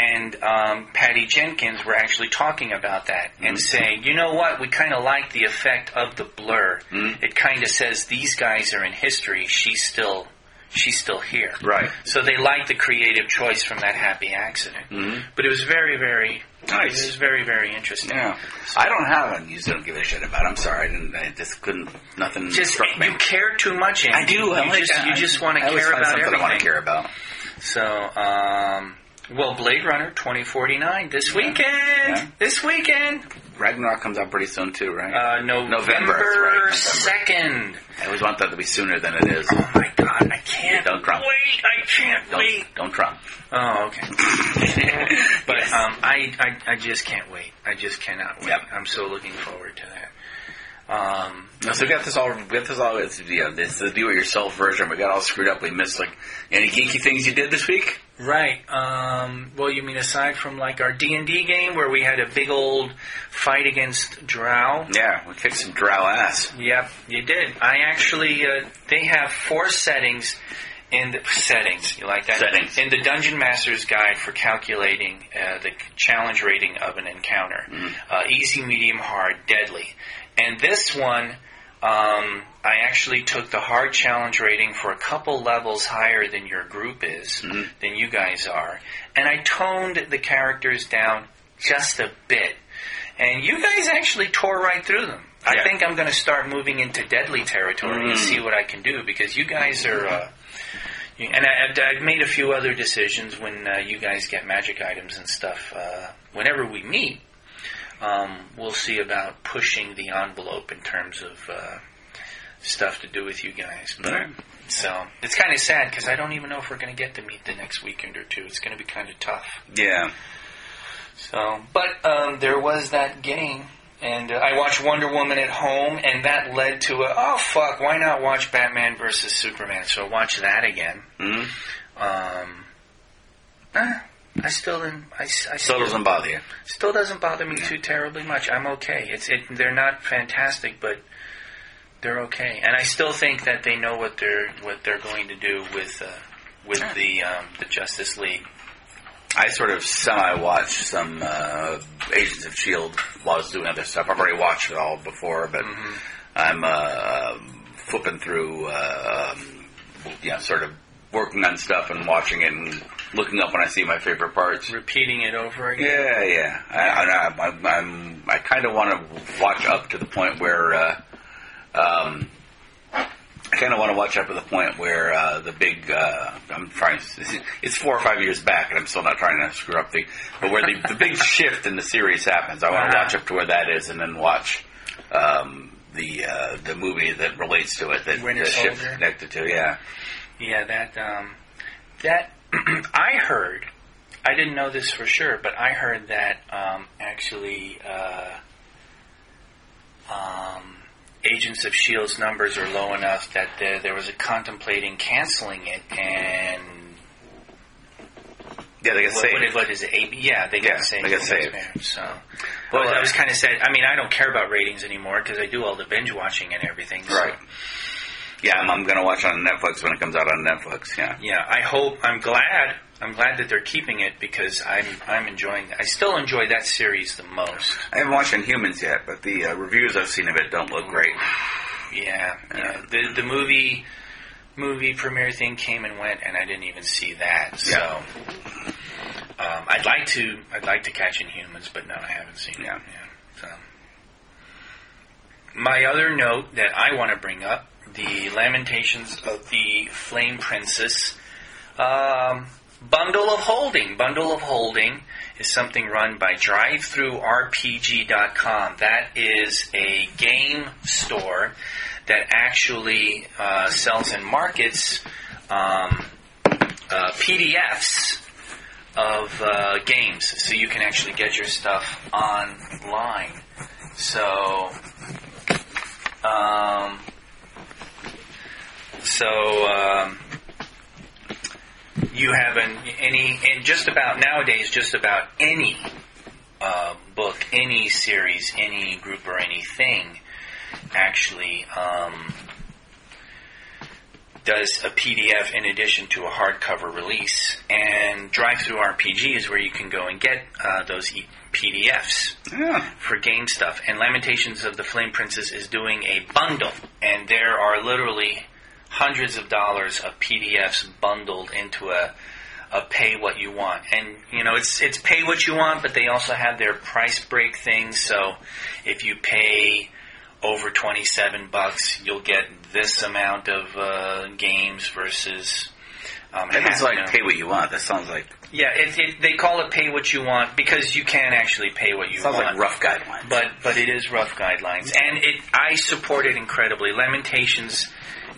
and um, Patty Jenkins were actually talking about that and mm-hmm. saying, you know what, we kind of like the effect of the blur. Mm-hmm. It kind of says these guys are in history. She's still she's still here. Right. So they like the creative choice from that happy accident. Mm-hmm. But it was very, very nice. It was very, very interesting. Yeah. So, I don't have one. You don't give a shit about it. I'm sorry. I, didn't, I just couldn't. Nothing just, struck me. You care too much, Andy. I do. You I just, like, just want to care about everything. I want to care about. So, um... well, Blade Runner twenty forty-nine this yeah. weekend. Yeah. This weekend. Ragnarok comes out pretty soon too, right? Uh, November, November second. I always want that to be sooner than it is. Oh my God, I can't don't wait! I can't don't, wait! Don't Trump. Oh, okay. But yes. um, I, I, I just can't wait. I just cannot wait. Yep. I'm so looking forward to that. Um, no, so we got this all. We got this all. It's, you know, this the do-it-yourself version. We got all screwed up. We missed like any geeky things you did this week. Right. Um, well, you mean aside from like our D and D game where we had a big old fight against drow? Yeah, we kicked some drow ass. Yep, you did. I actually. Uh, they have four settings In the settings, you like that? Settings. In the Dungeon Master's Guide for calculating uh, the challenge rating of an encounter. Mm. Uh, easy, medium, hard, deadly. And this one, um, I actually took the hard challenge rating for a couple levels higher than your group is, mm-hmm. than you guys are. And I toned the characters down just a bit. And you guys actually tore right through them. I yeah. think I'm going to start moving into deadly territory mm. and see what I can do, because you guys are... Uh, And I, I've made a few other decisions when uh, you guys get magic items and stuff. Uh, whenever we meet, um, we'll see about pushing the envelope in terms of uh, stuff to do with you guys. But, mm. So it's kind of sad because I don't even know if we're going to get to meet the next weekend or two. It's going to be kind of tough. Yeah. So, but um, there was that game. And uh, I watched Wonder Woman at home, and that led to a, oh, fuck, why not watch Batman versus Superman? So I watched that again. Mm-hmm. Um, eh, I still didn't... I, I still, still doesn't bother you. Still doesn't bother me too terribly much. I'm okay. It's it, They're not fantastic, but they're okay. And I still think that they know what they're what they're going to do with uh, with yeah. the um, the Justice League. I sort of semi-watched some uh, Agents of S H I E L D while I was doing other stuff. I've already watched it all before, but mm-hmm. I'm uh, flipping through, uh, um, you know, sort of working on stuff and watching it and looking up when I see my favorite parts. Repeating it over again? Yeah, yeah. I, I, I, I'm, I kind of want to watch up to the point where... Uh, um, I kind of want to watch up to the point where uh, the big, uh, I'm trying, it's four or five years back, and I'm still not trying to screw up the, but where the, the big shift in the series happens. I want to watch up to where that is and then watch um, the uh, the movie that relates to it, that the shift connected to, yeah. Yeah, that, um, that, I heard, I didn't know this for sure, but I heard that um, actually, uh, um, Agents of S H I E L D's numbers are low enough that there, there was a contemplating canceling it, and yeah, they got what, saved. What, what is it? A, yeah, they got yeah, saved. They got saved. So, well, well, I was kind of sad. I mean, I don't care about ratings anymore because I do all the binge watching and everything. So. Right. Yeah, I'm, I'm going to watch on Netflix when it comes out on Netflix. Yeah. Yeah, I hope. I'm glad. I'm glad that they're keeping it because I'm I'm enjoying that. I still enjoy that series the most. I haven't watched Inhumans yet, but the uh, reviews I've seen of it don't look great. Yeah, yeah. The the movie movie premiere thing came and went, and I didn't even see that. So yeah. um, I'd like to I'd like to catch Inhumans, but no, I haven't seen yeah. it. Yeah. So my other note that I want to bring up: the Lamentations of the Flame Princess. Um. Bundle of Holding. Bundle of Holding is something run by drive through r p g dot com. That is a game store that actually uh, sells and markets um, uh, P D Fs of uh, games, so you can actually get your stuff online. So, um, so. Um, You have an, any, and just about nowadays, just about any uh, book, any series, any group, or anything actually um, does a P D F in addition to a hardcover release. And drive through r p g is where you can go and get uh, those e- P D Fs yeah. for game stuff. And Lamentations of the Flame Princess is doing a bundle, and there are literally hundreds of dollars of P D Fs bundled into a, a pay what you want. And, you know, it's it's pay what you want, but they also have their price break things. So if you pay over twenty-seven bucks, you'll get this amount of uh, games versus... Um, that sounds like pay what you want. That sounds like... Yeah, it, it, they call it pay what you want because you can actually pay what you sounds want. Sounds like rough guidelines. But, but it is rough guidelines. And it I support it incredibly. Lamentations...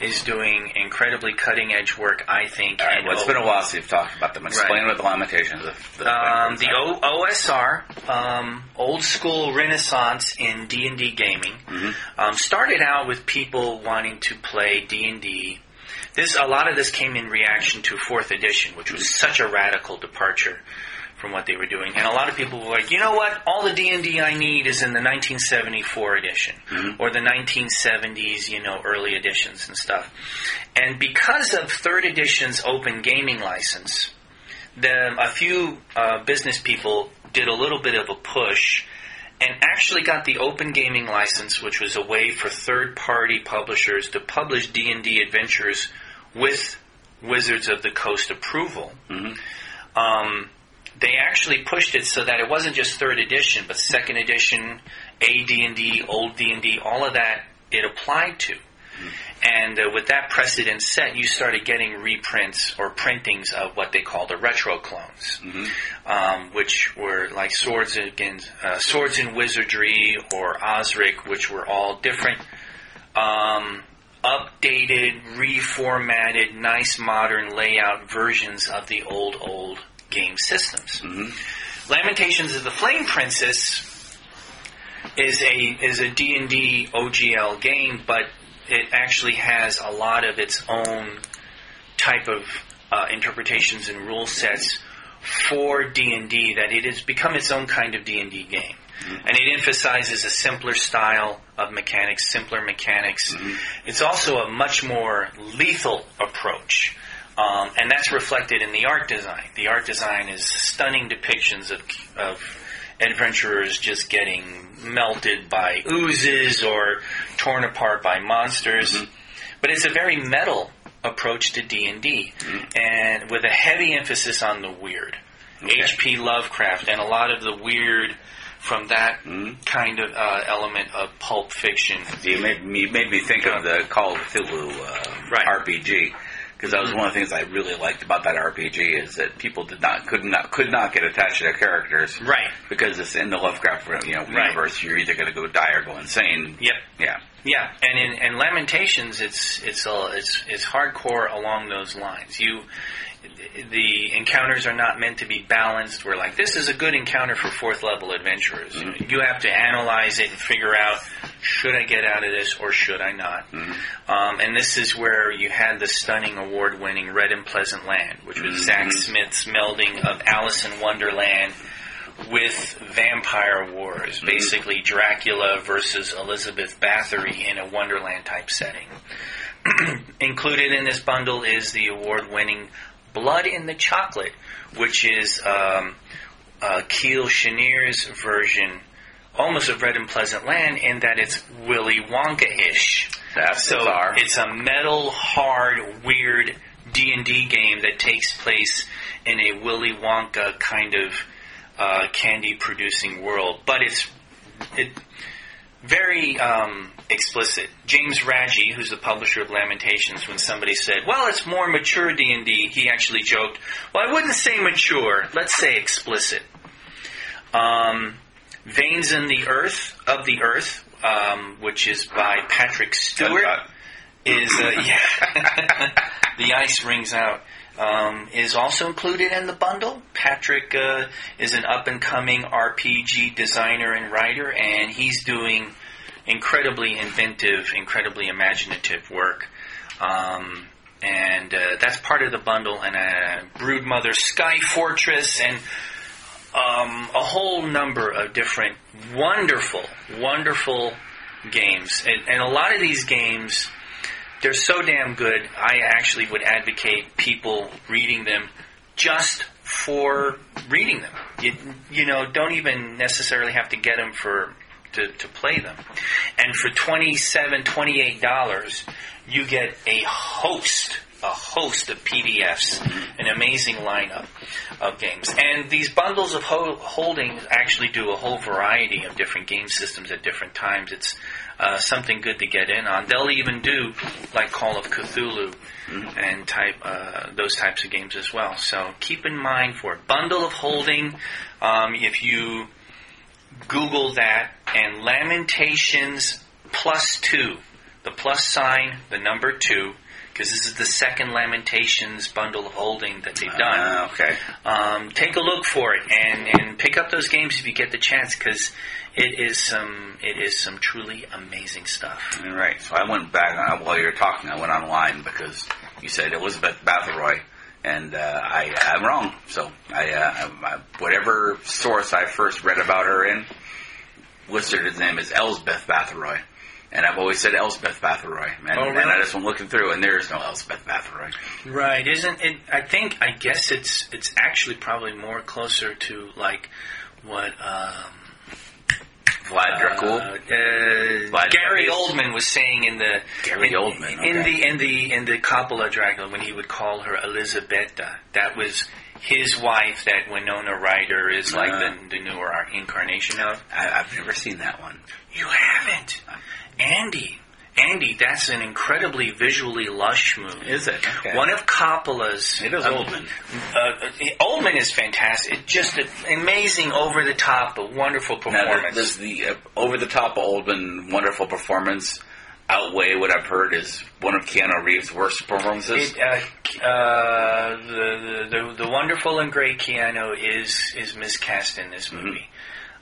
is doing incredibly cutting-edge work, I think. All right, well, it's been a while since you've talked about them. Explain right. what the Lamentations of the... Um, the o- OSR, um, old-school renaissance in D and D gaming, mm-hmm. um, started out with people wanting to play D and D. This, a lot of this came in reaction to fourth edition, which was such a radical departure from what they were doing. And a lot of people were like, you know what? All the D and D I need is in the nineteen seventy-four edition mm-hmm. or the nineteen seventies, you know, early editions and stuff. And because of third edition's open gaming license, the, a few uh, business people did a little bit of a push and actually got the open gaming license, which was a way for third-party publishers to publish D and D adventures with Wizards of the Coast approval. Mm-hmm. Um, they actually pushed it so that it wasn't just third edition, but second edition, A D and D, old D and D, all of that it applied to. Mm-hmm. And uh, with that precedent set, you started getting reprints or printings of what they call the retro clones, mm-hmm. um, which were like Swords in, uh, Swords in Wizardry or Osric, which were all different um, updated, reformatted, nice modern layout versions of the old, old game systems. Mm-hmm. Lamentations of the Flame Princess is a is a D and D O G L game, but it actually has a lot of its own type of uh, interpretations and rule sets for D and D, that it has become its own kind of D and D game. Mm-hmm. And it emphasizes a simpler style of mechanics, simpler mechanics. Mm-hmm. It's also a much more lethal approach. Um, and that's reflected in the art design. The art design is stunning depictions of, of adventurers just getting melted by oozes or torn apart by monsters. Mm-hmm. But it's a very metal approach to D and D, mm-hmm. and with a heavy emphasis on the weird. Okay. H P. Lovecraft and a lot of the weird from that mm-hmm. kind of uh, element of pulp fiction. You made, you made me think of the Call of Cthulhu uh, right. R P G. Because that was one of the things I really liked about that R P G is that people did not could not could not get attached to their characters, right? Because it's in the Lovecraft, you know, universe. Right. You're either going to go die or go insane. Yep. Yeah. Yeah. And in and Lamentations, it's it's uh, it's it's hardcore along those lines. You, the encounters are not meant to be balanced. We're like, this is a good encounter for fourth level adventurers. Mm-hmm. You have to analyze it and figure out, should I get out of this or should I not? Mm-hmm. Um, and this is where you had the stunning award-winning Red and Pleasant Land, which was mm-hmm. Zack Smith's melding of Alice in Wonderland with Vampire Wars, mm-hmm. basically Dracula versus Elizabeth Bathory in a Wonderland-type setting. Included in this bundle is the award-winning Blood in the Chocolate, which is um, uh, Keel Schneer's version almost of Red and Pleasant Land in that it's Willy Wonka-ish. That's so bizarre. It's a metal, hard, weird D and D game that takes place in a Willy Wonka kind of uh, candy-producing world. But it's it, very um, explicit. James Raggi, who's the publisher of Lamentations, when somebody said, well, it's more mature D and D, he actually joked, well, I wouldn't say mature, let's say explicit. Um... Veins in the Earth, of the Earth, um, which is by Patrick Stewart, is uh, yeah, the ice rings out, um, is also included in the bundle. Patrick uh, is an up-and-coming R P G designer and writer, and he's doing incredibly inventive, incredibly imaginative work. Um, and uh, that's part of the bundle, and uh, Broodmother Sky Fortress, and Um, a whole number of different wonderful, wonderful games. And, and a lot of these games, they're so damn good, I actually would advocate people reading them just for reading them. You, you know, don't even necessarily have to get them for to, to play them. And for twenty-seven dollars, twenty-eight dollars, you get a host a host of P D Fs, an amazing lineup of games. And these bundles of ho- holdings actually do a whole variety of different game systems at different times. It's uh, something good to get in on. They'll even do, like, Call of Cthulhu and type uh, those types of games as well. So keep in mind for it. Bundle of holding, um, if you Google that, and Lamentations plus two, the plus sign, the number two, because this is the second Lamentations bundle of holding that they've done. Uh, okay. Um, take a look for it and, and pick up those games if you get the chance, because it is some it is some truly amazing stuff. All right. So I went back on, while you were talking. I went online because you said Elizabeth Bathory And uh, I, I'm wrong. So I, uh, I, whatever source I first read about her in, Lister's name is Elsbeth Bathory. And I've always said Elsbeth Bathory. And, oh, really? And I just went looking through, and there is no Elsbeth Bathory. Right. Isn't it? I think, I guess it's it's actually probably more closer to, like, what... Um, Vlad Dracul. Uh, uh, Vlad Gary Dracul. Oldman was saying in the Gary in, Oldman okay. in the in the in the Coppola Dracula when he would call her Elisabetta. That was his wife. That Winona Ryder is like uh, the, the newer incarnation of. I, I've never seen that one. You haven't, Andy. Andy, that's an incredibly visually lush movie. Is it? Okay. One of Coppola's... It is um, Oldman. Uh, Oldman is fantastic. Just an amazing, over-the-top, wonderful performance. Now, does the uh, over-the-top Oldman wonderful performance outweigh what I've heard is one of Keanu Reeves' worst performances? It, uh, uh, the, the, the wonderful and great Keanu is, is miscast in this movie. Mm-hmm.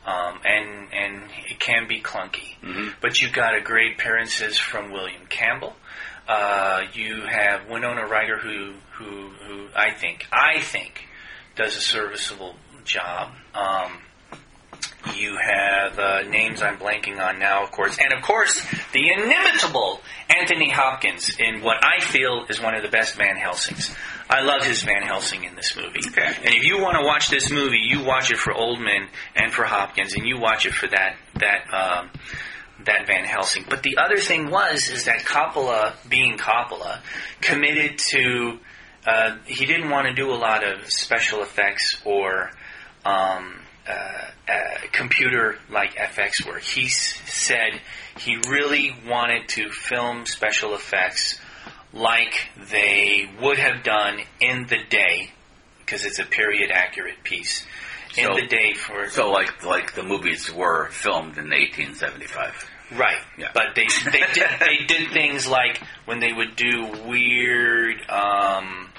Um, and and it can be clunky, mm-hmm. but you got a great appearances from William Campbell. Uh, you have Winona Ryder, who who who I think I think does a serviceable job. Um, you have uh, names I'm blanking on now, of course, and of course the inimitable Anthony Hopkins in what I feel is one of the best Van Helsings. I love his Van Helsing in this movie. Okay. And if you want to watch this movie, you watch it for Oldman and for Hopkins, and you watch it for that that um, that Van Helsing. But the other thing was is that Coppola, being Coppola, committed to uh, he didn't want to do a lot of special effects or um, uh, uh, computer-like F X work. He s- said he really wanted to film special effects like they would have done in the day, because it's a period accurate piece. In so, the day for so like like the movies were filmed in eighteen seventy-five, right? Yeah. But they they did they did things like when they would do weird um,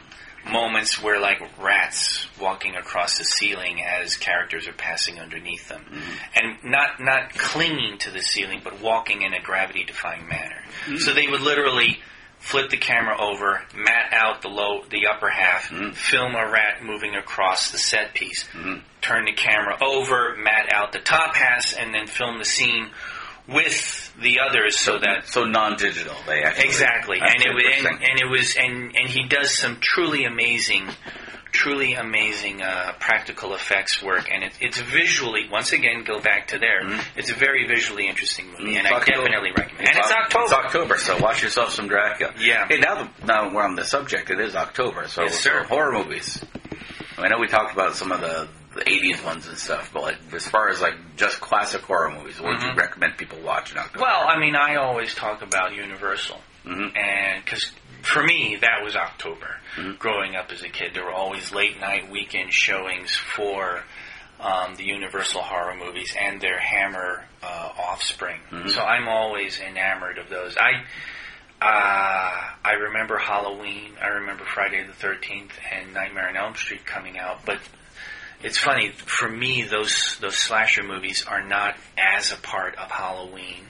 moments where like rats walking across the ceiling as characters are passing underneath them, mm-hmm. and not not clinging to the ceiling but walking in a gravity defying manner. Mm-hmm. So they would literally flip the camera over, mat out the low, the upper half, mm-hmm. film a rat moving across the set piece, mm-hmm. turn the camera over, mat out the top half, and then film the scene with the others, so, so that so non-digital they actually exactly, and it, and, and it was and and he does some truly amazing, truly amazing uh, practical effects work, and it, it's visually once again go back to there. Mm-hmm. It's a very visually interesting movie, and I definitely recommend it. And it's October. It's October, so watch yourself some Dracula. Yeah. Hey, now now we're on the subject. It is October, so, yes, so horror movies. I know we talked about some of the, the eighties ones and stuff, but like, as far as like just classic horror movies, what mm-hmm. would you recommend people watch in October? Well, I mean, I always talk about Universal, mm-hmm. and because. For me, that was October. Mm-hmm. Growing up as a kid, there were always late-night weekend showings for um, the Universal horror movies and their Hammer uh, offspring. Mm-hmm. So I'm always enamored of those. I uh, I remember Halloween. I remember Friday the thirteenth and Nightmare on Elm Street coming out. But it's funny, for me, those those slasher movies are not as a part of Halloween.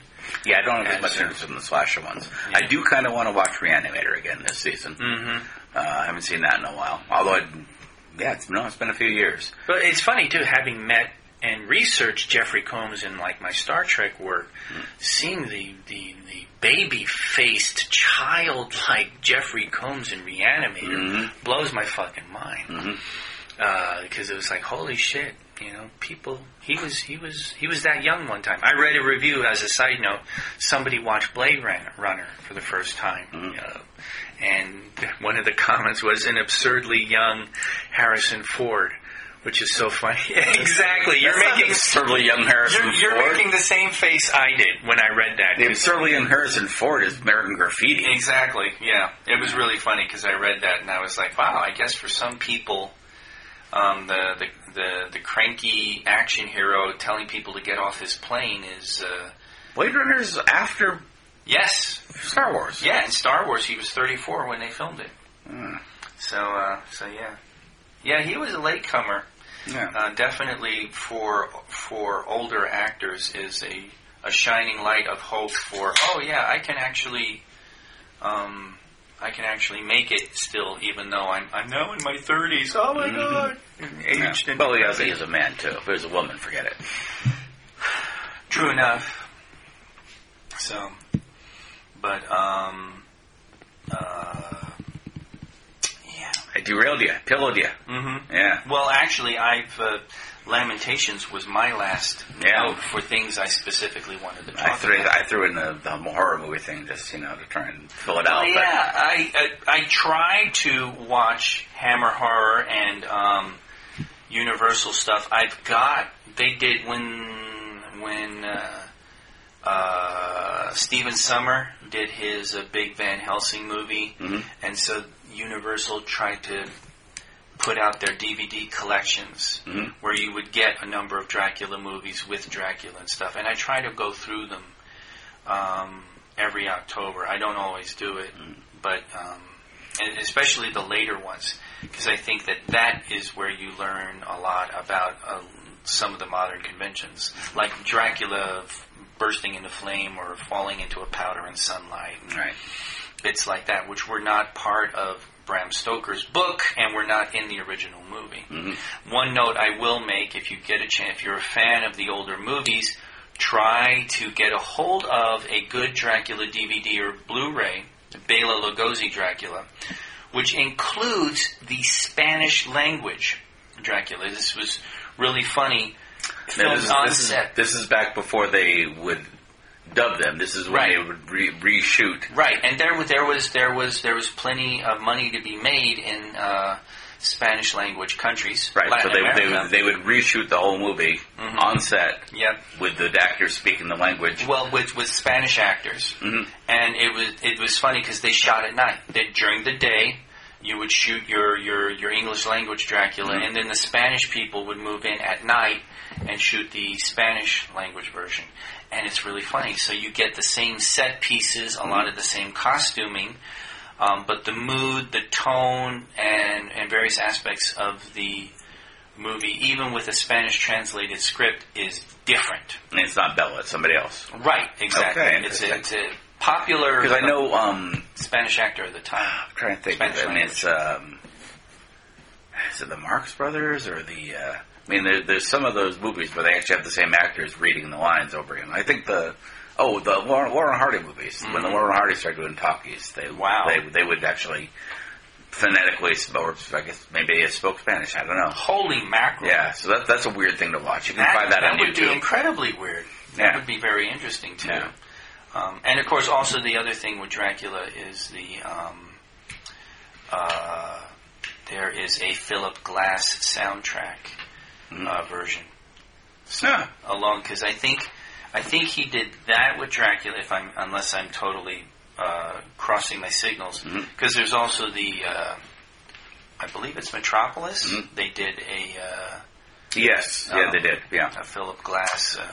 Yeah, I don't have as much interest in the slasher ones. Yeah. I do kind of want to watch Reanimator again this season. Mm-hmm. Uh, I haven't seen that in a while. Although, I'd, yeah, it's, no, it's been a few years. But it's funny, too, having met and researched Jeffrey Combs in like my Star Trek work, mm-hmm. seeing the, the, the baby-faced, child-like Jeffrey Combs in Reanimator mm-hmm. blows my fucking mind. Mm-hmm. Uh, because it was like, holy shit. You know, people. He was he was he was that young one time. I read a review as a side note. Somebody watched Blade Runner for the first time, mm-hmm. uh, and one of the comments was an absurdly young Harrison Ford, which is so funny. exactly, you're That's making absurdly young Harrison. You're, you're Ford. making the same face I did when I read that. The absurdly young Harrison Ford is American Graffiti. Exactly. Yeah, it was really funny because I read that and I was like, wow. I guess for some people. Um, the, the the the cranky action hero telling people to get off his plane is uh, Blade Runner's after yes Star Wars yeah in Star Wars he was thirty-four when they filmed it mm. so uh, so yeah yeah he was a latecomer yeah. uh, definitely for for older actors is a a shining light of hope for oh yeah I can actually um, I can actually make it still, even though I'm I'm now in my thirties. Oh my mm-hmm. God! Aged. Yeah. Well, yeah, he is a man too. If there's a woman, forget it. True enough. So, but um, uh, yeah. I derailed you, pillowed you. Mm-hmm. Yeah. Well, actually, I've uh, Lamentations was my last yeah. note for things I specifically wanted to talk I threw, about. I threw in the, the horror movie thing just, you know, to try and fill it well, out. Yeah, but I, I I try to watch Hammer Horror and um, Universal stuff. I've got, they did when, when uh, uh, Stephen Summer did his uh, big Van Helsing movie, mm-hmm. and so Universal tried to put out their D V D collections mm-hmm. where you would get a number of Dracula movies with Dracula and stuff. And I try to go through them um, every October. I don't always do it, mm-hmm. but um, and especially the later ones, because I think that that is where you learn a lot about uh, some of the modern conventions, like Dracula f- bursting into flame or falling into a powder in sunlight. And right. Bits like that, which were not part of Bram Stoker's book and were not in the original movie. Mm-hmm. One note I will make, if you get a chance, if you're a fan of the older movies, try to get a hold of a good Dracula D V D or Blu-ray, Bela Lugosi Dracula, which includes the Spanish language Dracula. This was really funny. Now, this, is, on this, set. Is, this is back before they would dub them. This is when right. they would re- reshoot. Right, and there, there was there was there was plenty of money to be made in uh, Spanish language countries. Right, Latin so they, they would they would reshoot the whole movie mm-hmm. on set. Yep. With the actors speaking the language. Well, with with Spanish actors, mm-hmm. and it was it was funny because they shot at night. That during the day, you would shoot your, your, your English language Dracula, mm-hmm. and then the Spanish people would move in at night and shoot the Spanish language version. And it's really funny. So you get the same set pieces, a lot of the same costuming, um, but the mood, the tone, and, and various aspects of the movie, even with a Spanish translated script, is different. And it's not Bela, it's somebody else. Right, exactly. Okay, it's, a, it's a popular because I know um, Spanish actor at the time. I'm trying to think Spanish of it. I mean, it's, um, is it the Marx Brothers or the... Uh, I mean, there, there's some of those movies where they actually have the same actors reading the lines over again. I think the oh, the Lauren, Lauren Hardy movies mm-hmm. when the Lauren Hardy started doing talkies, they wow. they they would actually phonetically, or I guess maybe they spoke Spanish. I don't know. Holy mackerel! Yeah, so that, that's a weird thing to watch. You can that, find that, that on YouTube. That would be incredibly weird. That yeah. would be very interesting too. Yeah. Um, and of course, also the other thing with Dracula is the um, uh, there is a Philip Glass soundtrack. Uh, version, so, yeah. alone because I think I think he did that with Dracula. If I'm unless I'm totally uh, crossing my signals, because mm-hmm. there's also the uh, I believe it's Metropolis. Mm-hmm. They did a uh, yes, um, yeah, they did. Yeah, a Philip Glass. Uh,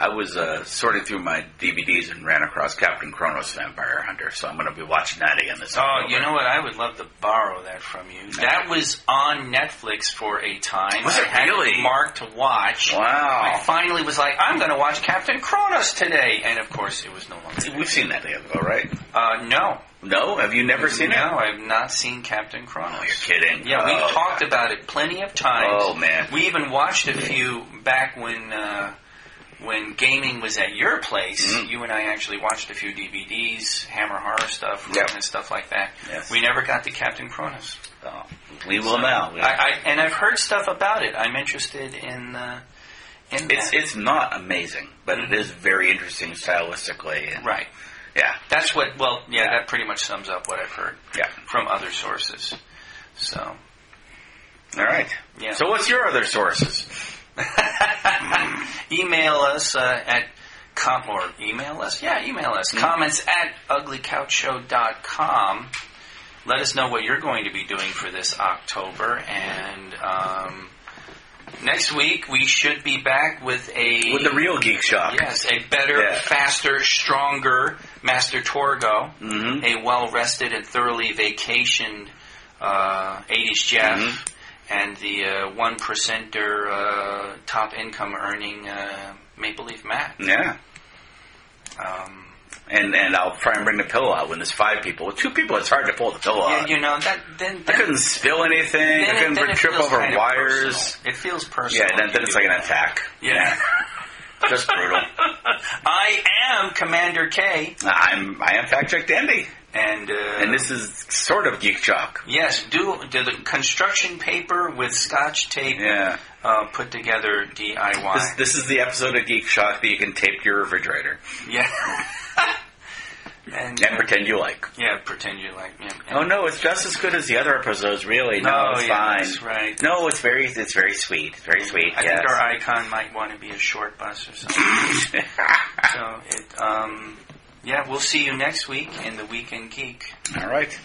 I was uh, sorting through my D V Ds and ran across Captain Kronos, Vampire Hunter, so I'm going to be watching that again this October. Oh, you know what? I would love to borrow that from you. No. That was on Netflix for a time. Was it I really? Had it marked to watch. Wow. I finally was like, I'm going to watch Captain Kronos today. And, of course, it was no longer there. We've seen that together, though, right? Uh, no. No? Have you never seen no, it? No, I've not seen Captain Kronos. Oh, you're kidding. Yeah, we've oh, talked God. about it plenty of times. Oh, man. We even watched a few back when... Uh, When gaming was at your place, mm-hmm. you and I actually watched a few D V Ds, Hammer Horror stuff, yep. and stuff like that. Yes. We never got to Captain Kronos. Oh, we will so now. We I, I, and I've heard stuff about it. I'm interested in, uh, in it's, that. It's not amazing, but mm-hmm. it is very interesting stylistically. And, right. Yeah. That's what, well, yeah, yeah, that pretty much sums up what I've heard yeah. from other sources. So. All right. Yeah. So what's your other sources? Email us uh, at com- or email us yeah email us mm-hmm. comments at ugly couch show dot com. Let us know what you're going to be doing for this October, and um, next week we should be back with a with the real Geek Shock. Yes, a better yeah. faster, stronger Master Torgo, mm-hmm. a well rested and thoroughly vacationed uh, eighties Jeff, mm-hmm. and the uh, one percenter uh, top income earning uh, Maple Leaf Matt. Yeah. Um, And and I'll try and bring the pillow out when there's five people. With two people, it's hard to pull the pillow yeah, out. You know, that, then, then I couldn't spill anything. Then, I couldn't then trip over wires. Personal. It feels personal. Yeah, then, then it's like an attack. Yeah. yeah. Just brutal. I am Commander K. I'm I am Fact Check Dandy. And uh, and this is sort of Geek Shock. Yes, do, do the construction paper with Scotch tape yeah. uh, put together D I Y. This, this is the episode of Geek Shock that you can tape your refrigerator. Yeah. and, and pretend you like. Yeah, pretend you like. Yeah, oh no, it's just as good as the other episodes, really. No, no it's yeah, fine. That's right. No, it's very it's very sweet. It's very sweet. I yes. think our icon might want to be a short bus or something. so it um. Yeah, we'll see you next week in the Weekend Geek. All right.